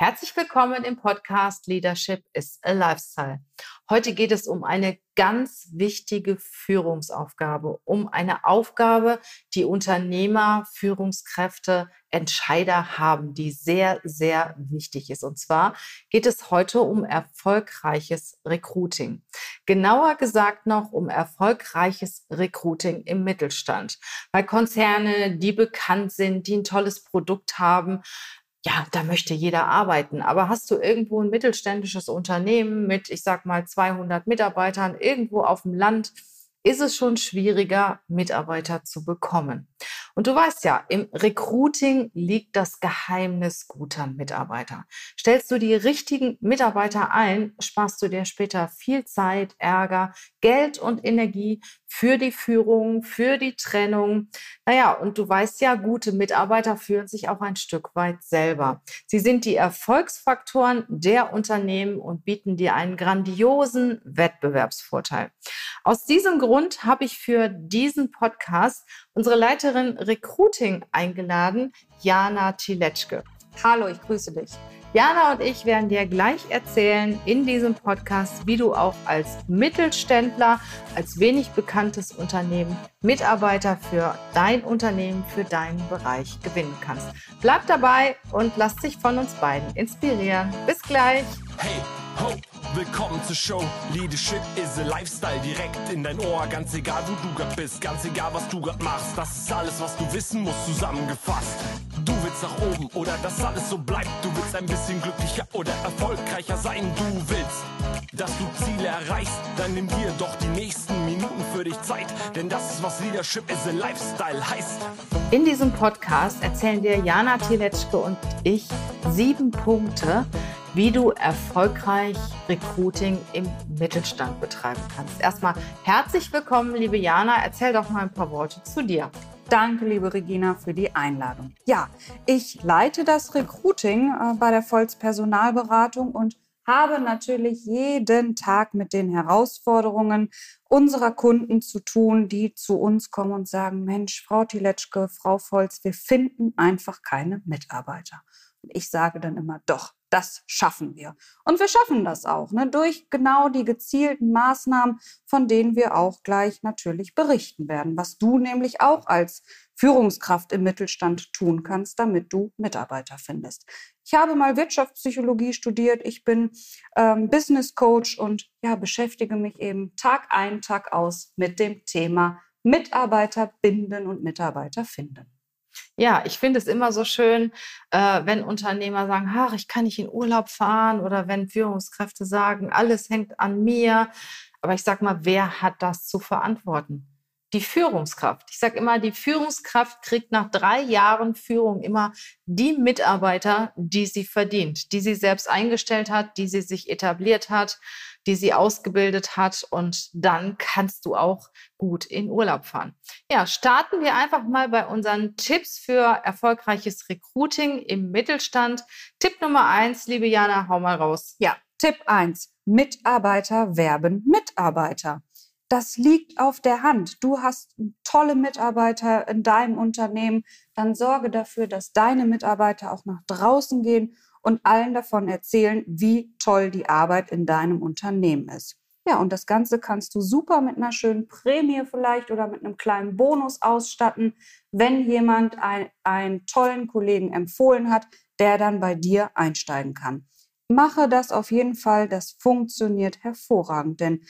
Herzlich willkommen im Podcast Leadership is a Lifestyle. Heute geht es um eine ganz wichtige Führungsaufgabe, um eine Aufgabe, die Unternehmer, Führungskräfte, Entscheider haben, die sehr, sehr wichtig ist. Und zwar geht es heute um erfolgreiches Recruiting. Genauer gesagt noch um erfolgreiches Recruiting im Mittelstand. Weil Konzerne, die bekannt sind, die ein tolles Produkt haben, ja, da möchte jeder arbeiten. Aber hast du irgendwo ein mittelständisches Unternehmen mit, ich sag mal, 200 Mitarbeitern irgendwo auf dem Land, ist es schon schwieriger, Mitarbeiter zu bekommen. Und du weißt ja, im Recruiting liegt das Geheimnis guter Mitarbeiter. Stellst du die richtigen Mitarbeiter ein, sparst du dir später viel Zeit, Ärger, Geld und Energie für die Führung, für die Trennung. Naja, und du weißt ja, gute Mitarbeiter führen sich auch ein Stück weit selber. Sie sind die Erfolgsfaktoren der Unternehmen und bieten dir einen grandiosen Wettbewerbsvorteil. Aus diesem Grund habe ich für diesen Podcast unsere Leiterin Recruiting eingeladen, Jana Tieletzke. Hallo, ich grüße dich. Jana und ich werden dir gleich erzählen in diesem Podcast, wie du auch als Mittelständler, als wenig bekanntes Unternehmen Mitarbeiter für dein Unternehmen, für deinen Bereich gewinnen kannst. Bleib dabei und lass dich von uns beiden inspirieren. Bis gleich. Hey, ho, willkommen zur Show. Leadership is a Lifestyle, direkt in dein Ohr. Ganz egal, wo du grad bist, ganz egal, was du grad machst. Das ist alles, was du wissen musst, zusammengefasst. Du willst nach oben oder dass alles so bleibt. Du willst ein bisschen glücklicher oder erfolgreicher sein. Du willst, dass du Ziele erreichst. Dann nimm dir doch die nächsten Minuten für dich Zeit. Denn das ist, was Leadership is a Lifestyle heißt. In diesem Podcast erzählen dir Jana Tieletzke und ich 7 Punkte, wie du erfolgreich Recruiting im Mittelstand betreiben kannst. Erstmal herzlich willkommen, liebe Jana. Erzähl doch mal ein paar Worte zu dir. Danke, liebe Regina, für die Einladung. Ja, ich leite das Recruiting bei der Volz Personalberatung und habe natürlich jeden Tag mit den Herausforderungen unserer Kunden zu tun, die zu uns kommen und sagen, Mensch, Frau Tieletzke, Frau Volz, wir finden einfach keine Mitarbeiter. Und ich sage dann immer, doch, das schaffen wir. Und wir schaffen das auch, ne, durch genau die gezielten Maßnahmen, von denen wir auch gleich natürlich berichten werden, was du nämlich auch als Führungskraft im Mittelstand tun kannst, damit du Mitarbeiter findest. Ich habe mal Wirtschaftspsychologie studiert, ich bin Business Coach und ja, beschäftige mich eben Tag ein, Tag aus mit dem Thema Mitarbeiter binden und Mitarbeiter finden. Ja, ich finde es immer so schön, wenn Unternehmer sagen, ach, ich kann nicht in Urlaub fahren, oder wenn Führungskräfte sagen, alles hängt an mir. Aber ich sage mal, wer hat das zu verantworten? Die Führungskraft. Ich sage immer, die Führungskraft kriegt nach 3 Jahren Führung immer die Mitarbeiter, die sie verdient, die sie selbst eingestellt hat, die sie sich etabliert hat, die sie ausgebildet hat, und dann kannst du auch gut in Urlaub fahren. Ja, starten wir einfach mal bei unseren Tipps für erfolgreiches Recruiting im Mittelstand. Tipp Nummer 1, liebe Jana, hau mal raus. Ja, Tipp 1, Mitarbeiter werben Mitarbeiter. Das liegt auf der Hand. Du hast tolle Mitarbeiter in deinem Unternehmen. Dann sorge dafür, dass deine Mitarbeiter auch nach draußen gehen und allen davon erzählen, wie toll die Arbeit in deinem Unternehmen ist. Ja, und das Ganze kannst du super mit einer schönen Prämie vielleicht oder mit einem kleinen Bonus ausstatten, wenn jemand einen tollen Kollegen empfohlen hat, der dann bei dir einsteigen kann. Mache das auf jeden Fall. Das funktioniert hervorragend, denn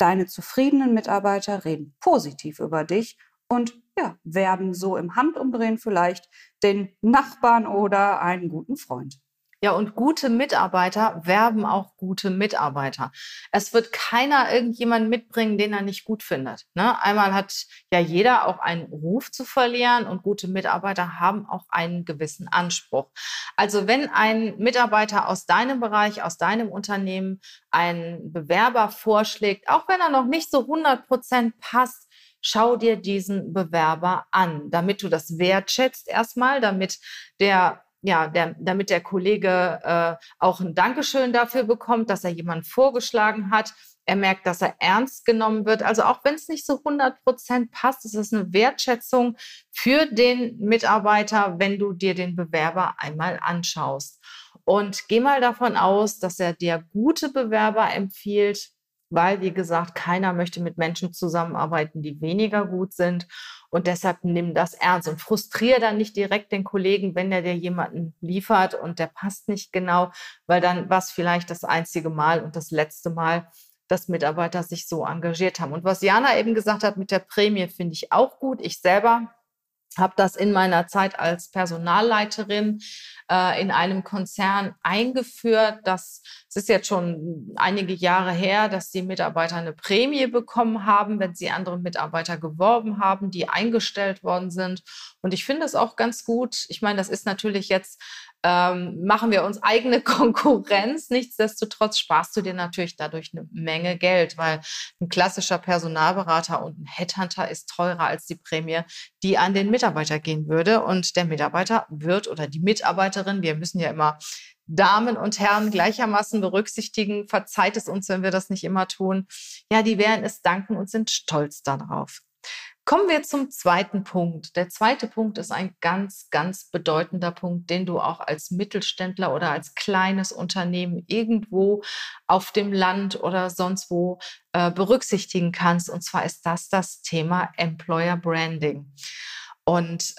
deine zufriedenen Mitarbeiter reden positiv über dich und ja, werben so im Handumdrehen vielleicht den Nachbarn oder einen guten Freund. Ja, und gute Mitarbeiter werben auch gute Mitarbeiter. Es wird keiner irgendjemanden mitbringen, den er nicht gut findet. Ne? Einmal hat ja jeder auch einen Ruf zu verlieren, und gute Mitarbeiter haben auch einen gewissen Anspruch. Also wenn ein Mitarbeiter aus deinem Bereich, aus deinem Unternehmen einen Bewerber vorschlägt, auch wenn er noch nicht so 100% passt, schau dir diesen Bewerber an, damit du das wertschätzt erstmal, damit der Kollege auch ein Dankeschön dafür bekommt, dass er jemanden vorgeschlagen hat. Er merkt, dass er ernst genommen wird. Also auch wenn es nicht so 100% passt, ist es eine Wertschätzung für den Mitarbeiter, wenn du dir den Bewerber einmal anschaust. Und geh mal davon aus, dass er dir gute Bewerber empfiehlt, weil, wie gesagt, keiner möchte mit Menschen zusammenarbeiten, die weniger gut sind. Und deshalb nimm das ernst und frustriere dann nicht direkt den Kollegen, wenn der dir jemanden liefert und der passt nicht genau, weil dann war es vielleicht das einzige Mal und das letzte Mal, dass Mitarbeiter sich so engagiert haben. Und was Jana eben gesagt hat mit der Prämie, finde ich auch gut. Ich selber habe das in meiner Zeit als Personalleiterin in einem Konzern eingeführt. Es ist jetzt schon einige Jahre her, dass die Mitarbeiter eine Prämie bekommen haben, wenn sie andere Mitarbeiter geworben haben, die eingestellt worden sind. Und ich finde es auch ganz gut. Ich meine, das ist natürlich jetzt, machen wir uns eigene Konkurrenz. Nichtsdestotrotz sparst du dir natürlich dadurch eine Menge Geld, weil ein klassischer Personalberater und ein Headhunter ist teurer als die Prämie, die an den Mitarbeiter gehen würde. Und der Mitarbeiter wird oder die Mitarbeiterin, wir müssen ja immer Damen und Herren gleichermaßen berücksichtigen, verzeiht es uns, wenn wir das nicht immer tun. Ja, die werden es danken und sind stolz darauf. Kommen wir zum zweiten Punkt. Der zweite Punkt ist ein ganz, ganz bedeutender Punkt, den du auch als Mittelständler oder als kleines Unternehmen irgendwo auf dem Land oder sonst wo berücksichtigen kannst. Und zwar ist das Thema Employer Branding. Und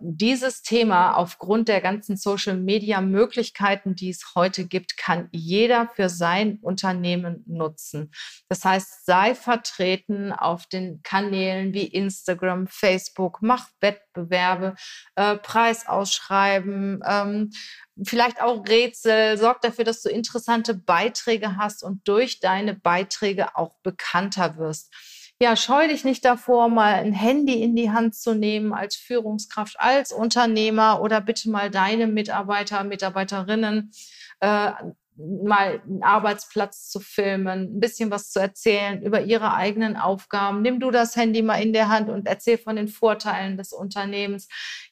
dieses Thema aufgrund der ganzen Social-Media-Möglichkeiten, die es heute gibt, kann jeder für sein Unternehmen nutzen. Das heißt, sei vertreten auf den Kanälen wie Instagram, Facebook, mach Wettbewerbe, Preisausschreiben, vielleicht auch Rätsel, sorg dafür, dass du interessante Beiträge hast und durch deine Beiträge auch bekannter wirst. Ja, scheu dich nicht davor, mal ein Handy in die Hand zu nehmen als Führungskraft, als Unternehmer oder bitte mal deine Mitarbeiter, Mitarbeiterinnen mal einen Arbeitsplatz zu filmen, ein bisschen was zu erzählen über ihre eigenen Aufgaben. Nimm du das Handy mal in der Hand und erzähl von den Vorteilen des Unternehmens.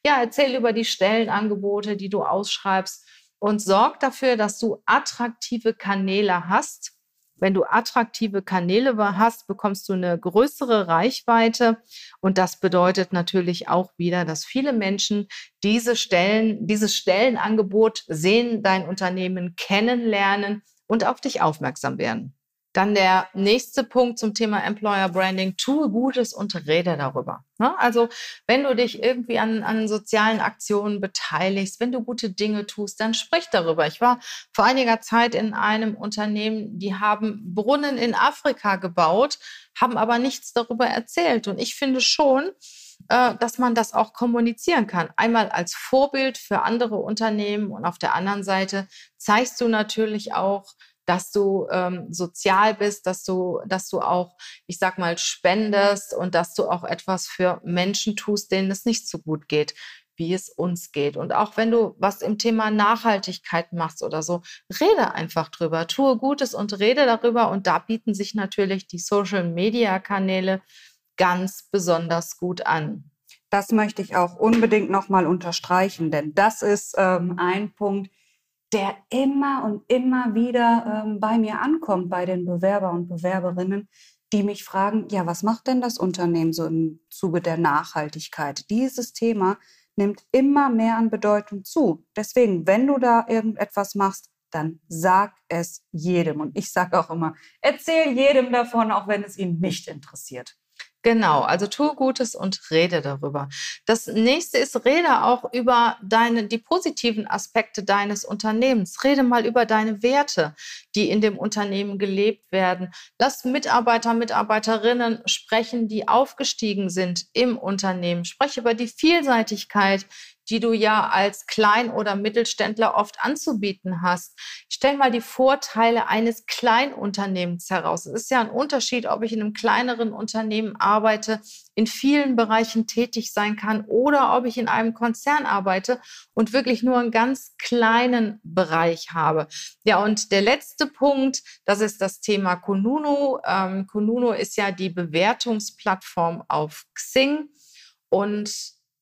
Ja, erzähl über die Stellenangebote, die du ausschreibst und sorg dafür, dass du attraktive Kanäle hast. Wenn du attraktive Kanäle hast, bekommst du eine größere Reichweite. Und das bedeutet natürlich auch wieder, dass viele Menschen dieses Stellenangebot sehen, dein Unternehmen kennenlernen und auf dich aufmerksam werden. Dann der nächste Punkt zum Thema Employer Branding. Tue Gutes und rede darüber. Also wenn du dich irgendwie an sozialen Aktionen beteiligst, wenn du gute Dinge tust, dann sprich darüber. Ich war vor einiger Zeit in einem Unternehmen, die haben Brunnen in Afrika gebaut, haben aber nichts darüber erzählt. Und ich finde schon, dass man das auch kommunizieren kann. Einmal als Vorbild für andere Unternehmen und auf der anderen Seite zeigst du natürlich auch, dass du sozial bist, dass du auch, ich sag mal, spendest und dass du auch etwas für Menschen tust, denen es nicht so gut geht, wie es uns geht. Und auch wenn du was im Thema Nachhaltigkeit machst oder so, rede einfach drüber, tue Gutes und rede darüber. Und da bieten sich natürlich die Social-Media-Kanäle ganz besonders gut an. Das möchte ich auch unbedingt nochmal unterstreichen, denn das ist ein Punkt, der immer und immer wieder bei mir ankommt, bei den Bewerber und Bewerberinnen, die mich fragen, ja, was macht denn das Unternehmen so im Zuge der Nachhaltigkeit? Dieses Thema nimmt immer mehr an Bedeutung zu. Deswegen, wenn du da irgendetwas machst, dann sag es jedem. Und ich sage auch immer, erzähl jedem davon, auch wenn es ihn nicht interessiert. Genau, also tue Gutes und rede darüber. Das nächste ist, rede auch über die positiven Aspekte deines Unternehmens. Rede mal über deine Werte, die in dem Unternehmen gelebt werden. Lass Mitarbeiter, Mitarbeiterinnen sprechen, die aufgestiegen sind im Unternehmen. Spreche über die Vielseitigkeit, die du ja als Klein- oder Mittelständler oft anzubieten hast. Stell mal die Vorteile eines Kleinunternehmens heraus. Es ist ja ein Unterschied, ob ich in einem kleineren Unternehmen arbeite, in vielen Bereichen tätig sein kann oder ob ich in einem Konzern arbeite und wirklich nur einen ganz kleinen Bereich habe. Ja, und der letzte Punkt, das ist das Thema Kununu. Kununu ist ja die Bewertungsplattform auf Xing und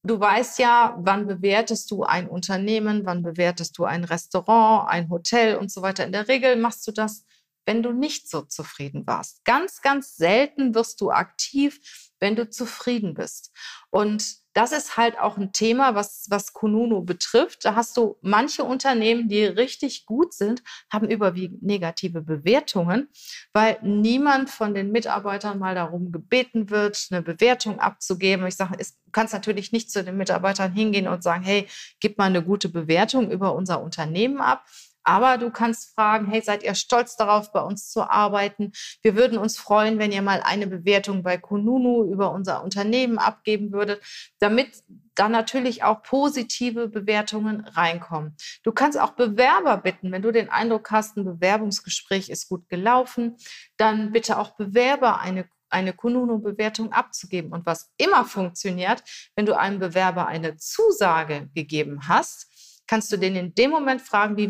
du weißt ja, wann bewertest du ein Unternehmen, wann bewertest du ein Restaurant, ein Hotel und so weiter. In der Regel machst du das, wenn du nicht so zufrieden warst. Ganz, ganz selten wirst du aktiv, wenn du zufrieden bist. Und das ist halt auch ein Thema, was Kununu betrifft. Da hast du manche Unternehmen, die richtig gut sind, haben überwiegend negative Bewertungen, weil niemand von den Mitarbeitern mal darum gebeten wird, eine Bewertung abzugeben. Ich sage, du kannst natürlich nicht zu den Mitarbeitern hingehen und sagen, hey, gib mal eine gute Bewertung über unser Unternehmen ab. Aber du kannst fragen, hey, seid ihr stolz darauf, bei uns zu arbeiten? Wir würden uns freuen, wenn ihr mal eine Bewertung bei Kununu über unser Unternehmen abgeben würdet, damit dann natürlich auch positive Bewertungen reinkommen. Du kannst auch Bewerber bitten, wenn du den Eindruck hast, ein Bewerbungsgespräch ist gut gelaufen, dann bitte auch Bewerber eine Kununu-Bewertung abzugeben. Und was immer funktioniert, wenn du einem Bewerber eine Zusage gegeben hast, kannst du den in dem Moment fragen, wie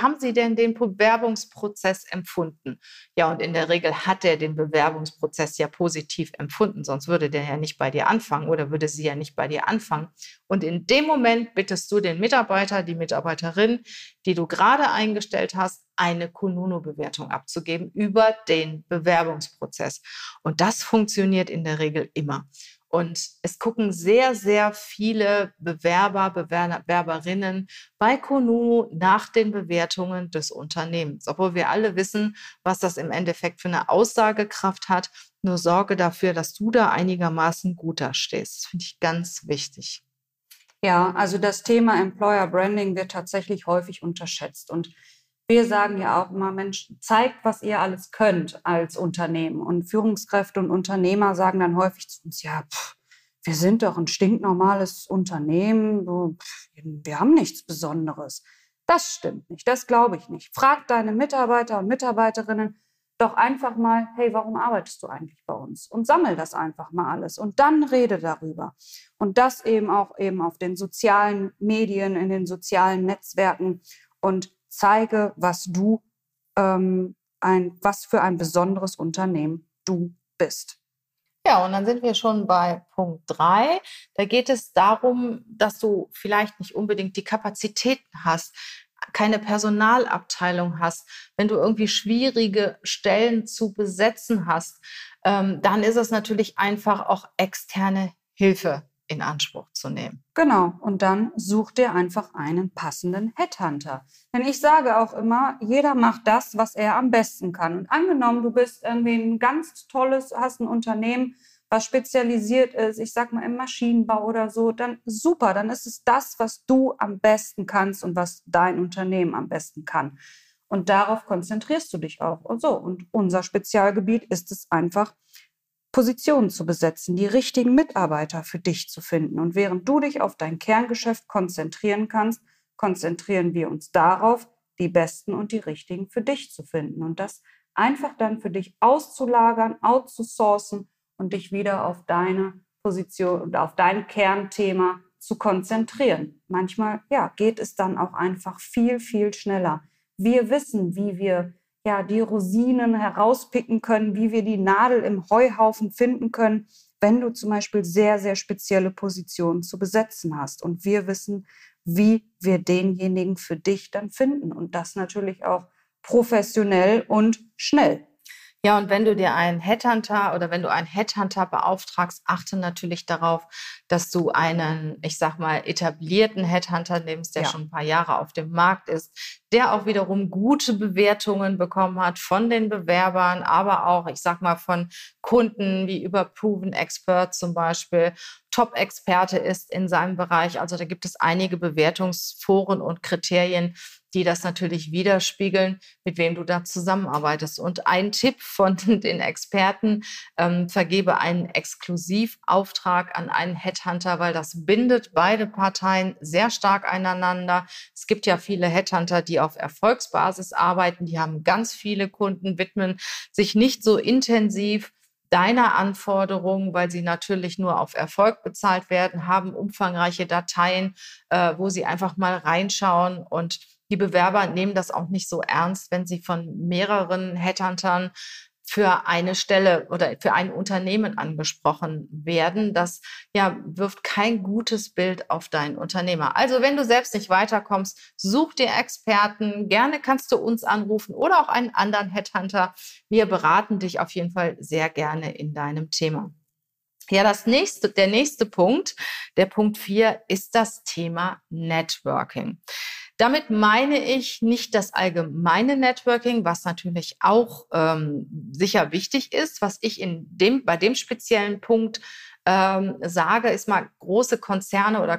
haben Sie denn den Bewerbungsprozess empfunden? Ja, und in der Regel hat er den Bewerbungsprozess ja positiv empfunden, sonst würde der ja nicht bei dir anfangen oder würde sie ja nicht bei dir anfangen. Und in dem Moment bittest du den Mitarbeiter, die Mitarbeiterin, die du gerade eingestellt hast, eine Kununu-Bewertung abzugeben über den Bewerbungsprozess. Und das funktioniert in der Regel immer. Und es gucken sehr, sehr viele Bewerber, Bewerberinnen bei Kununu nach den Bewertungen des Unternehmens. Obwohl wir alle wissen, was das im Endeffekt für eine Aussagekraft hat. Nur sorge dafür, dass du da einigermaßen gut dastehst. Das finde ich ganz wichtig. Ja, also das Thema Employer Branding wird tatsächlich häufig unterschätzt. Und wir sagen ja auch immer, Mensch, zeigt, was ihr alles könnt als Unternehmen. Und Führungskräfte und Unternehmer sagen dann häufig zu uns, ja, wir sind doch ein stinknormales Unternehmen, wir haben nichts Besonderes. Das stimmt nicht, das glaube ich nicht. Frag deine Mitarbeiter und Mitarbeiterinnen doch einfach mal, hey, warum arbeitest du eigentlich bei uns? Und sammel das einfach mal alles und dann rede darüber. Und das eben auch auf den sozialen Medien, in den sozialen Netzwerken, und zeige, was für ein besonderes Unternehmen du bist. Ja, und dann sind wir schon bei Punkt 3. Da geht es darum, dass du vielleicht nicht unbedingt die Kapazitäten hast, keine Personalabteilung hast, wenn du irgendwie schwierige Stellen zu besetzen hast, dann ist es natürlich einfach, auch externe Hilfe in Anspruch zu nehmen. Genau, und dann such dir einfach einen passenden Headhunter. Denn ich sage auch immer, jeder macht das, was er am besten kann. Und angenommen, du bist irgendwie hast ein Unternehmen, was spezialisiert ist, ich sag mal im Maschinenbau oder so, dann super, dann ist es das, was du am besten kannst und was dein Unternehmen am besten kann. Und darauf konzentrierst du dich auch. Und so, und unser Spezialgebiet ist es einfach, Positionen zu besetzen, die richtigen Mitarbeiter für dich zu finden. Und während du dich auf dein Kerngeschäft konzentrieren kannst, konzentrieren wir uns darauf, die Besten und die Richtigen für dich zu finden. Und das einfach dann für dich auszulagern, outzusourcen und dich wieder auf deine Position und auf dein Kernthema zu konzentrieren. Manchmal, ja, geht es dann auch einfach viel, viel schneller. Wir wissen, wie wir die Rosinen herauspicken können, wie wir die Nadel im Heuhaufen finden können, wenn du zum Beispiel sehr, sehr spezielle Positionen zu besetzen hast. Und wir wissen, wie wir denjenigen für dich dann finden. Und das natürlich auch professionell und schnell. Ja, und wenn du einen Headhunter beauftragst, achte natürlich darauf, dass du einen, ich sag mal, etablierten Headhunter nimmst, der schon ein paar Jahre auf dem Markt ist, der auch wiederum gute Bewertungen bekommen hat von den Bewerbern, aber auch, ich sag mal, von Kunden wie über Proven Expert zum Beispiel, Top-Experte ist in seinem Bereich. Also da gibt es einige Bewertungsforen und Kriterien, die das natürlich widerspiegeln, mit wem du da zusammenarbeitest. Und ein Tipp von den Experten, vergebe einen Exklusivauftrag an einen Headhunter, weil das bindet beide Parteien sehr stark aneinander. Es gibt ja viele Headhunter, die auf Erfolgsbasis arbeiten, die haben ganz viele Kunden, widmen sich nicht so intensiv deiner Anforderungen, weil sie natürlich nur auf Erfolg bezahlt werden, haben umfangreiche Dateien, wo sie einfach mal reinschauen, und die Bewerber nehmen das auch nicht so ernst, wenn sie von mehreren Headhuntern für eine Stelle oder für ein Unternehmen angesprochen werden. Das wirft kein gutes Bild auf deinen Unternehmer. Also wenn du selbst nicht weiterkommst, such dir Experten. Gerne kannst du uns anrufen oder auch einen anderen Headhunter. Wir beraten dich auf jeden Fall sehr gerne in deinem Thema. Ja, der nächste Punkt, der Punkt 4, ist das Thema Networking. Damit meine ich nicht das allgemeine Networking, was natürlich auch sicher wichtig ist. Was ich bei dem speziellen Punkt sage, ist mal, große Konzerne oder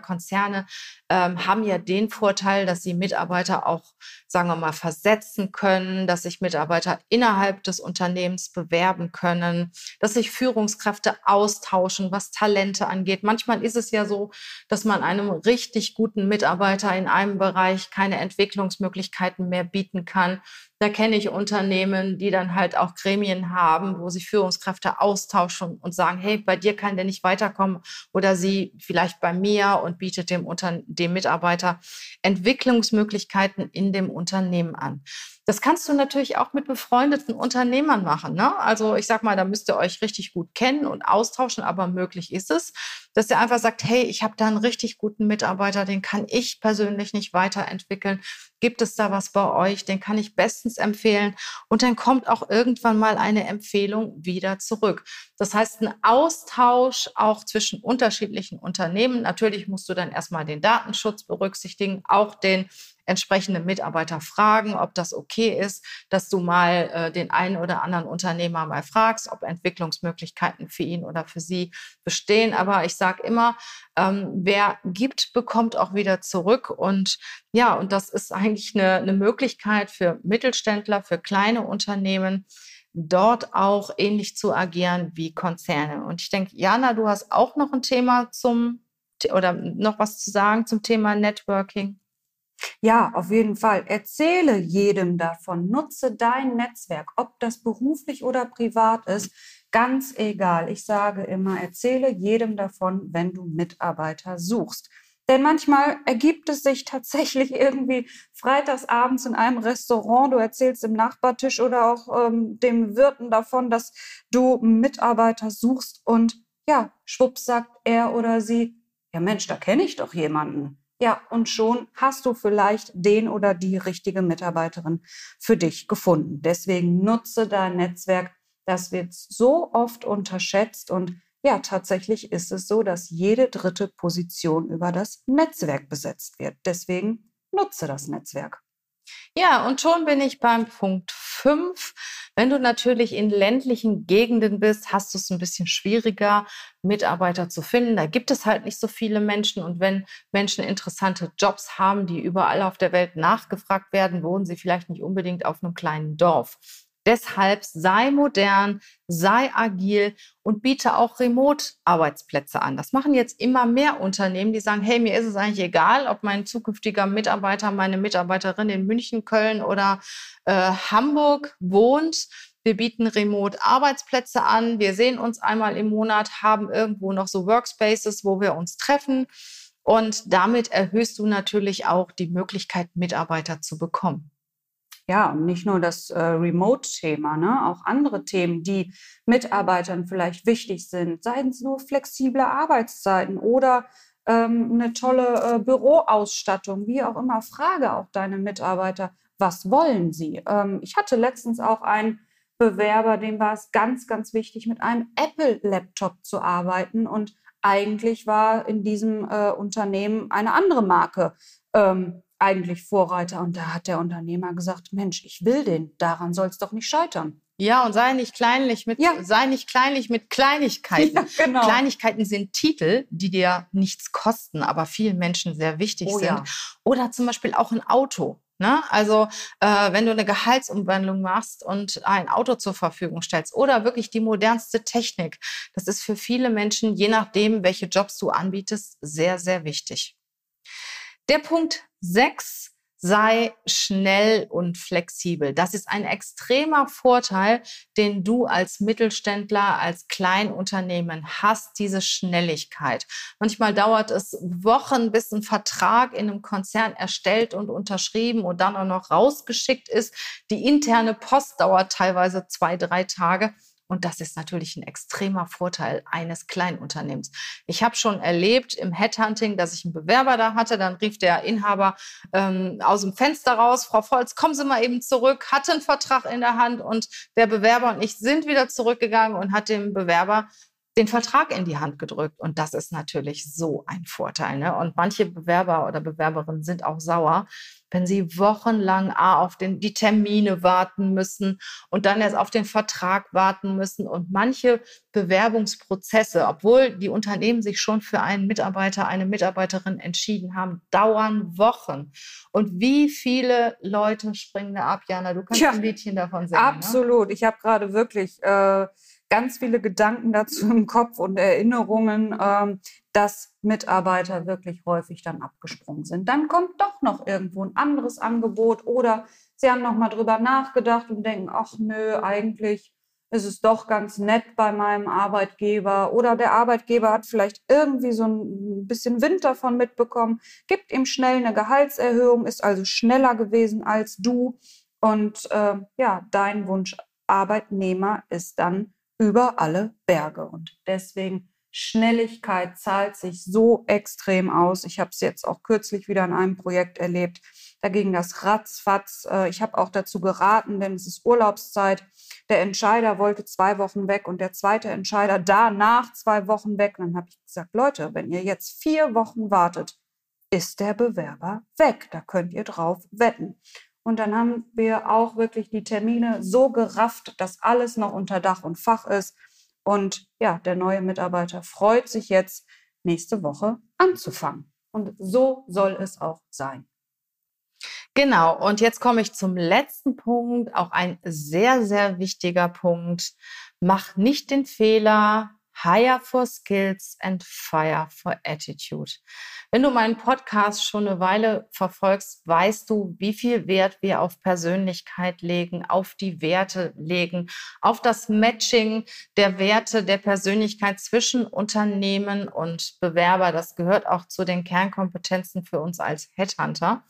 haben ja den Vorteil, dass sie Mitarbeiter auch, sagen wir mal, versetzen können, dass sich Mitarbeiter innerhalb des Unternehmens bewerben können, dass sich Führungskräfte austauschen, was Talente angeht. Manchmal ist es ja so, dass man einem richtig guten Mitarbeiter in einem Bereich keine Entwicklungsmöglichkeiten mehr bieten kann. Da kenne ich Unternehmen, die dann halt auch Gremien haben, wo sich Führungskräfte austauschen und sagen, hey, bei dir kann der nicht weiterkommen oder sie vielleicht bei mir, und bietet dem Mitarbeiter Entwicklungsmöglichkeiten in dem Unternehmen an. Das kannst du natürlich auch mit befreundeten Unternehmern machen, ne? Also ich sag mal, da müsst ihr euch richtig gut kennen und austauschen, aber möglich ist es, dass ihr einfach sagt, hey, ich habe da einen richtig guten Mitarbeiter, den kann ich persönlich nicht weiterentwickeln. Gibt es da was bei euch? Den kann ich bestens empfehlen. Und dann kommt auch irgendwann mal eine Empfehlung wieder zurück. Das heißt, ein Austausch auch zwischen unterschiedlichen Unternehmen. Natürlich musst du dann erstmal den Datenschutz berücksichtigen, auch den entsprechenden Mitarbeiter fragen, ob das okay ist, dass du mal den einen oder anderen Unternehmer mal fragst, ob Entwicklungsmöglichkeiten für ihn oder für sie bestehen. Aber ich sage immer, wer gibt, bekommt auch wieder zurück. Und ja, und das ist eigentlich eine Möglichkeit für Mittelständler, für kleine Unternehmen, dort auch ähnlich zu agieren wie Konzerne. Und ich denke, Jana, du hast auch noch ein Thema oder noch was zu sagen zum Thema Networking? Ja, auf jeden Fall. Erzähle jedem davon. Nutze dein Netzwerk, ob das beruflich oder privat ist, ganz egal. Ich sage immer, erzähle jedem davon, wenn du Mitarbeiter suchst. Denn manchmal ergibt es sich tatsächlich irgendwie freitagsabends in einem Restaurant, du erzählst dem Nachbartisch oder auch dem Wirten davon, dass du Mitarbeiter suchst, und ja, schwupps sagt er oder sie, ja Mensch, da kenne ich doch jemanden. Ja, und schon hast du vielleicht den oder die richtige Mitarbeiterin für dich gefunden. Deswegen nutze dein Netzwerk. Das wird so oft unterschätzt. Und ja, tatsächlich ist es so, dass jede dritte Position über das Netzwerk besetzt wird. Deswegen nutze das Netzwerk. Ja, und schon bin ich beim Punkt 5. Wenn du natürlich in ländlichen Gegenden bist, hast du es ein bisschen schwieriger, Mitarbeiter zu finden. Da gibt es halt nicht so viele Menschen. Und wenn Menschen interessante Jobs haben, die überall auf der Welt nachgefragt werden, wohnen sie vielleicht nicht unbedingt auf einem kleinen Dorf. Deshalb sei modern, sei agil und biete auch Remote-Arbeitsplätze an. Das machen jetzt immer mehr Unternehmen, die sagen, hey, mir ist es eigentlich egal, ob mein zukünftiger Mitarbeiter, meine Mitarbeiterin in München, Köln oder Hamburg wohnt. Wir bieten Remote-Arbeitsplätze an. Wir sehen uns einmal im Monat, haben irgendwo noch so Workspaces, wo wir uns treffen. Und damit erhöhst du natürlich auch die Möglichkeit, Mitarbeiter zu bekommen. Ja, und nicht nur das Remote-Thema, ne? Auch andere Themen, die Mitarbeitern vielleicht wichtig sind, seien es nur flexible Arbeitszeiten oder eine tolle Büroausstattung, wie auch immer. Frage auch deine Mitarbeiter, was wollen sie? Ich hatte letztens auch einen Bewerber, dem war es ganz, ganz wichtig, mit einem Apple-Laptop zu arbeiten, und eigentlich war in diesem Unternehmen eine andere Marke eigentlich Vorreiter. Und da hat der Unternehmer gesagt, Mensch, ich will den, daran soll es doch nicht scheitern. Ja, und sei nicht kleinlich mit Kleinigkeiten. Ja, genau. Kleinigkeiten sind Titel, die dir nichts kosten, aber vielen Menschen sehr wichtig sind. Ja. Oder zum Beispiel auch ein Auto. Ne? Also wenn du eine Gehaltsumwandlung machst und ein Auto zur Verfügung stellst oder wirklich die modernste Technik, das ist für viele Menschen, je nachdem, welche Jobs du anbietest, sehr, sehr wichtig. Der Punkt 6, sei schnell und flexibel. Das ist ein extremer Vorteil, den du als Mittelständler, als Kleinunternehmen hast, diese Schnelligkeit. Manchmal dauert es Wochen, bis ein Vertrag in einem Konzern erstellt und unterschrieben und dann auch noch rausgeschickt ist. Die interne Post dauert teilweise 2-3 Tage. Und das ist natürlich ein extremer Vorteil eines Kleinunternehmens. Ich habe schon erlebt im Headhunting, dass ich einen Bewerber da hatte. Dann rief der Inhaber aus dem Fenster raus, Frau Volz, kommen Sie mal eben zurück, hatte einen Vertrag in der Hand, und der Bewerber und ich sind wieder zurückgegangen und hat dem Bewerber den Vertrag in die Hand gedrückt. Und das ist natürlich so ein Vorteil, ne? Und manche Bewerber oder Bewerberinnen sind auch sauer, wenn sie wochenlang auf die Termine warten müssen und dann erst auf den Vertrag warten müssen. Und manche Bewerbungsprozesse, obwohl die Unternehmen sich schon für einen Mitarbeiter, eine Mitarbeiterin entschieden haben, dauern Wochen. Und wie viele Leute springen da ab? Jana, du kannst ein Liedchen davon singen. Absolut. Ne? Ich habe gerade wirklich ganz viele Gedanken dazu im Kopf und Erinnerungen, dass Mitarbeiter wirklich häufig dann abgesprungen sind. Dann kommt doch noch irgendwo ein anderes Angebot oder sie haben noch mal drüber nachgedacht und denken, ach nö, eigentlich ist es doch ganz nett bei meinem Arbeitgeber, oder der Arbeitgeber hat vielleicht irgendwie so ein bisschen Wind davon mitbekommen, gibt ihm schnell eine Gehaltserhöhung, ist also schneller gewesen als du, und dein Wunscharbeitnehmer ist dann über alle Berge. Und deswegen, Schnelligkeit zahlt sich so extrem aus. Ich habe es jetzt auch kürzlich wieder in einem Projekt erlebt. Da ging das ratzfatz. Ich habe auch dazu geraten, denn es ist Urlaubszeit. Der Entscheider wollte 2 Wochen weg und der zweite Entscheider danach 2 Wochen weg. Und dann habe ich gesagt, Leute, wenn ihr jetzt 4 Wochen wartet, ist der Bewerber weg. Da könnt ihr drauf wetten. Und dann haben wir auch wirklich die Termine so gerafft, dass alles noch unter Dach und Fach ist. Und ja, der neue Mitarbeiter freut sich jetzt, nächste Woche anzufangen. Und so soll es auch sein. Genau. Und jetzt komme ich zum letzten Punkt. Auch ein sehr, sehr wichtiger Punkt. Mach nicht den Fehler, hire for skills and fire for attitude. Wenn du meinen Podcast schon eine Weile verfolgst, weißt du, wie viel Wert wir auf Persönlichkeit legen, auf die Werte legen, auf das Matching der Werte der Persönlichkeit zwischen Unternehmen und Bewerber. Das gehört auch zu den Kernkompetenzen für uns als Headhunter.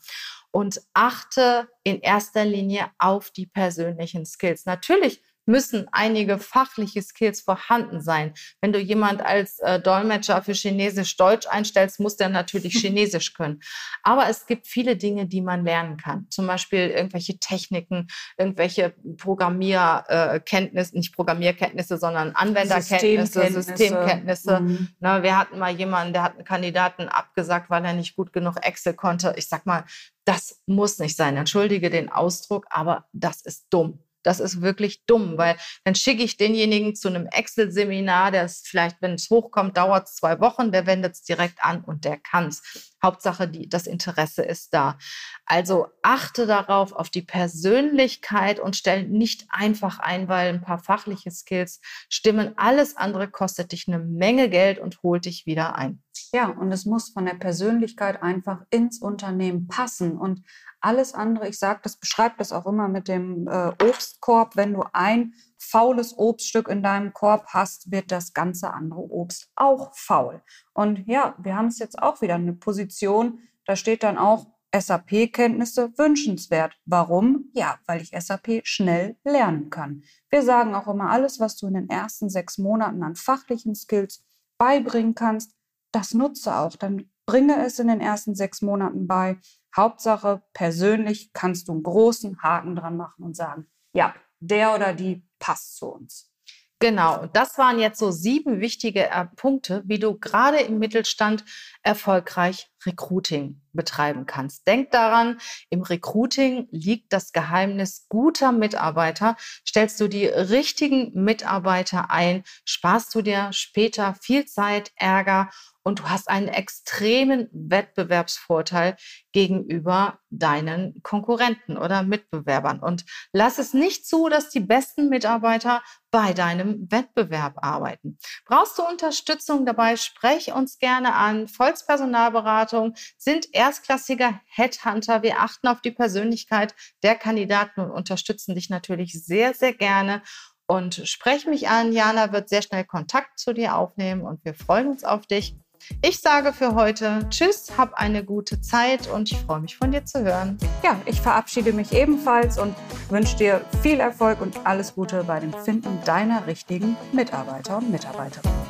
Und achte in erster Linie auf die persönlichen Skills. Natürlich müssen einige fachliche Skills vorhanden sein. Wenn du jemand als Dolmetscher für Chinesisch-Deutsch einstellst, muss der natürlich Chinesisch können. Aber es gibt viele Dinge, die man lernen kann. Zum Beispiel irgendwelche Techniken, irgendwelche Programmierkenntnisse, nicht Programmierkenntnisse, sondern Anwenderkenntnisse, Systemkenntnisse. Na, wir hatten mal jemanden, der hat einen Kandidaten abgesagt, weil er nicht gut genug Excel konnte. Ich sag mal, das muss nicht sein. Entschuldige den Ausdruck, aber das ist dumm. Das ist wirklich dumm, weil dann schicke ich denjenigen zu einem Excel-Seminar, der es vielleicht, wenn es hochkommt, dauert es 2 Wochen, der wendet es direkt an und der kann es. Hauptsache, das Interesse ist da. Also achte darauf, auf die Persönlichkeit, und stell nicht einfach ein, weil ein paar fachliche Skills stimmen. Alles andere kostet dich eine Menge Geld und holt dich wieder ein. Ja, und es muss von der Persönlichkeit einfach ins Unternehmen passen. Und alles andere, ich sage, das beschreibt das auch immer mit dem Obstkorb. Wenn du ein faules Obststück in deinem Korb hast, wird das ganze andere Obst auch faul. Und ja, wir haben es jetzt auch wieder eine Position, da steht dann auch SAP-Kenntnisse wünschenswert. Warum? Ja, weil ich SAP schnell lernen kann. Wir sagen auch immer, alles, was du in den ersten 6 Monaten an fachlichen Skills beibringen kannst, das nutze auch. Dann bringe es in den ersten 6 Monaten bei. Hauptsache, persönlich kannst du einen großen Haken dran machen und sagen, ja, der oder die passt zu uns. Genau, und das waren jetzt so 7 wichtige Punkte, wie du gerade im Mittelstand erfolgreich Recruiting betreiben kannst. Denk daran, im Recruiting liegt das Geheimnis guter Mitarbeiter. Stellst du die richtigen Mitarbeiter ein, sparst du dir später viel Zeit, Ärger, und du hast einen extremen Wettbewerbsvorteil gegenüber deinen Konkurrenten oder Mitbewerbern. Und lass es nicht zu, dass die besten Mitarbeiter bei deinem Wettbewerb arbeiten. Brauchst du Unterstützung dabei? Sprech uns gerne an. Volz Personalberatung sind erstklassiger Headhunter. Wir achten auf die Persönlichkeit der Kandidaten und unterstützen dich natürlich sehr, sehr gerne. Und sprech mich an. Jana wird sehr schnell Kontakt zu dir aufnehmen und wir freuen uns auf dich. Ich sage für heute Tschüss, hab eine gute Zeit und ich freue mich, von dir zu hören. Ja, ich verabschiede mich ebenfalls und wünsche dir viel Erfolg und alles Gute bei dem Finden deiner richtigen Mitarbeiter und Mitarbeiterinnen.